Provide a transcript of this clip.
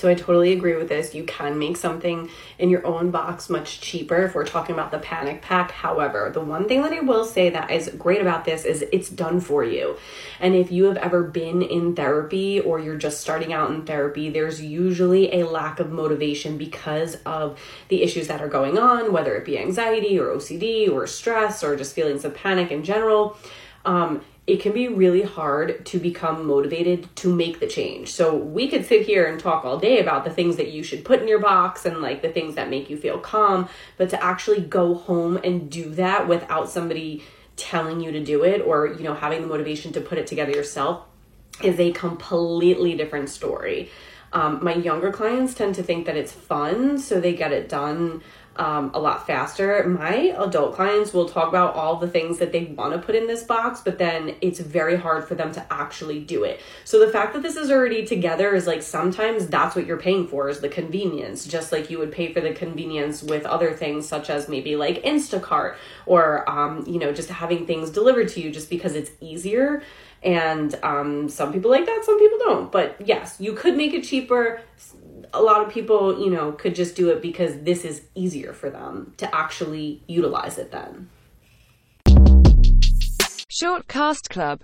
So I totally agree with this. You can make something in your own box much cheaper if we're talking about the panic pack. However, the one thing that I will say that is great about this is it's done for you. And if you have ever been in therapy or you're just starting out in therapy, there's usually a lack of motivation because of the issues that are going on, whether it be anxiety or OCD or stress or just feelings of panic in general. It can be really hard to become motivated to make the change. So we could sit here and talk all day about the things that you should put in your box and like the things that make you feel calm, but to actually go home and do that without somebody telling you to do it or, you know, having the motivation to put it together yourself is a completely different story. My younger clients tend to think that it's fun, so they get it done a lot faster. My adult clients will talk about all the things that they want to put in this box, but then it's very hard for them to actually do it. So the fact that this is already together is like, sometimes that's what you're paying for, is the convenience, just like you would pay for the convenience with other things such as maybe like Instacart or, you know, just having things delivered to you just because it's easier. And some people like that, some people don't. But yes, you could make it cheaper. A lot of people, you know, could just do it because this is easier for them to actually utilize it then. Short Cast Club.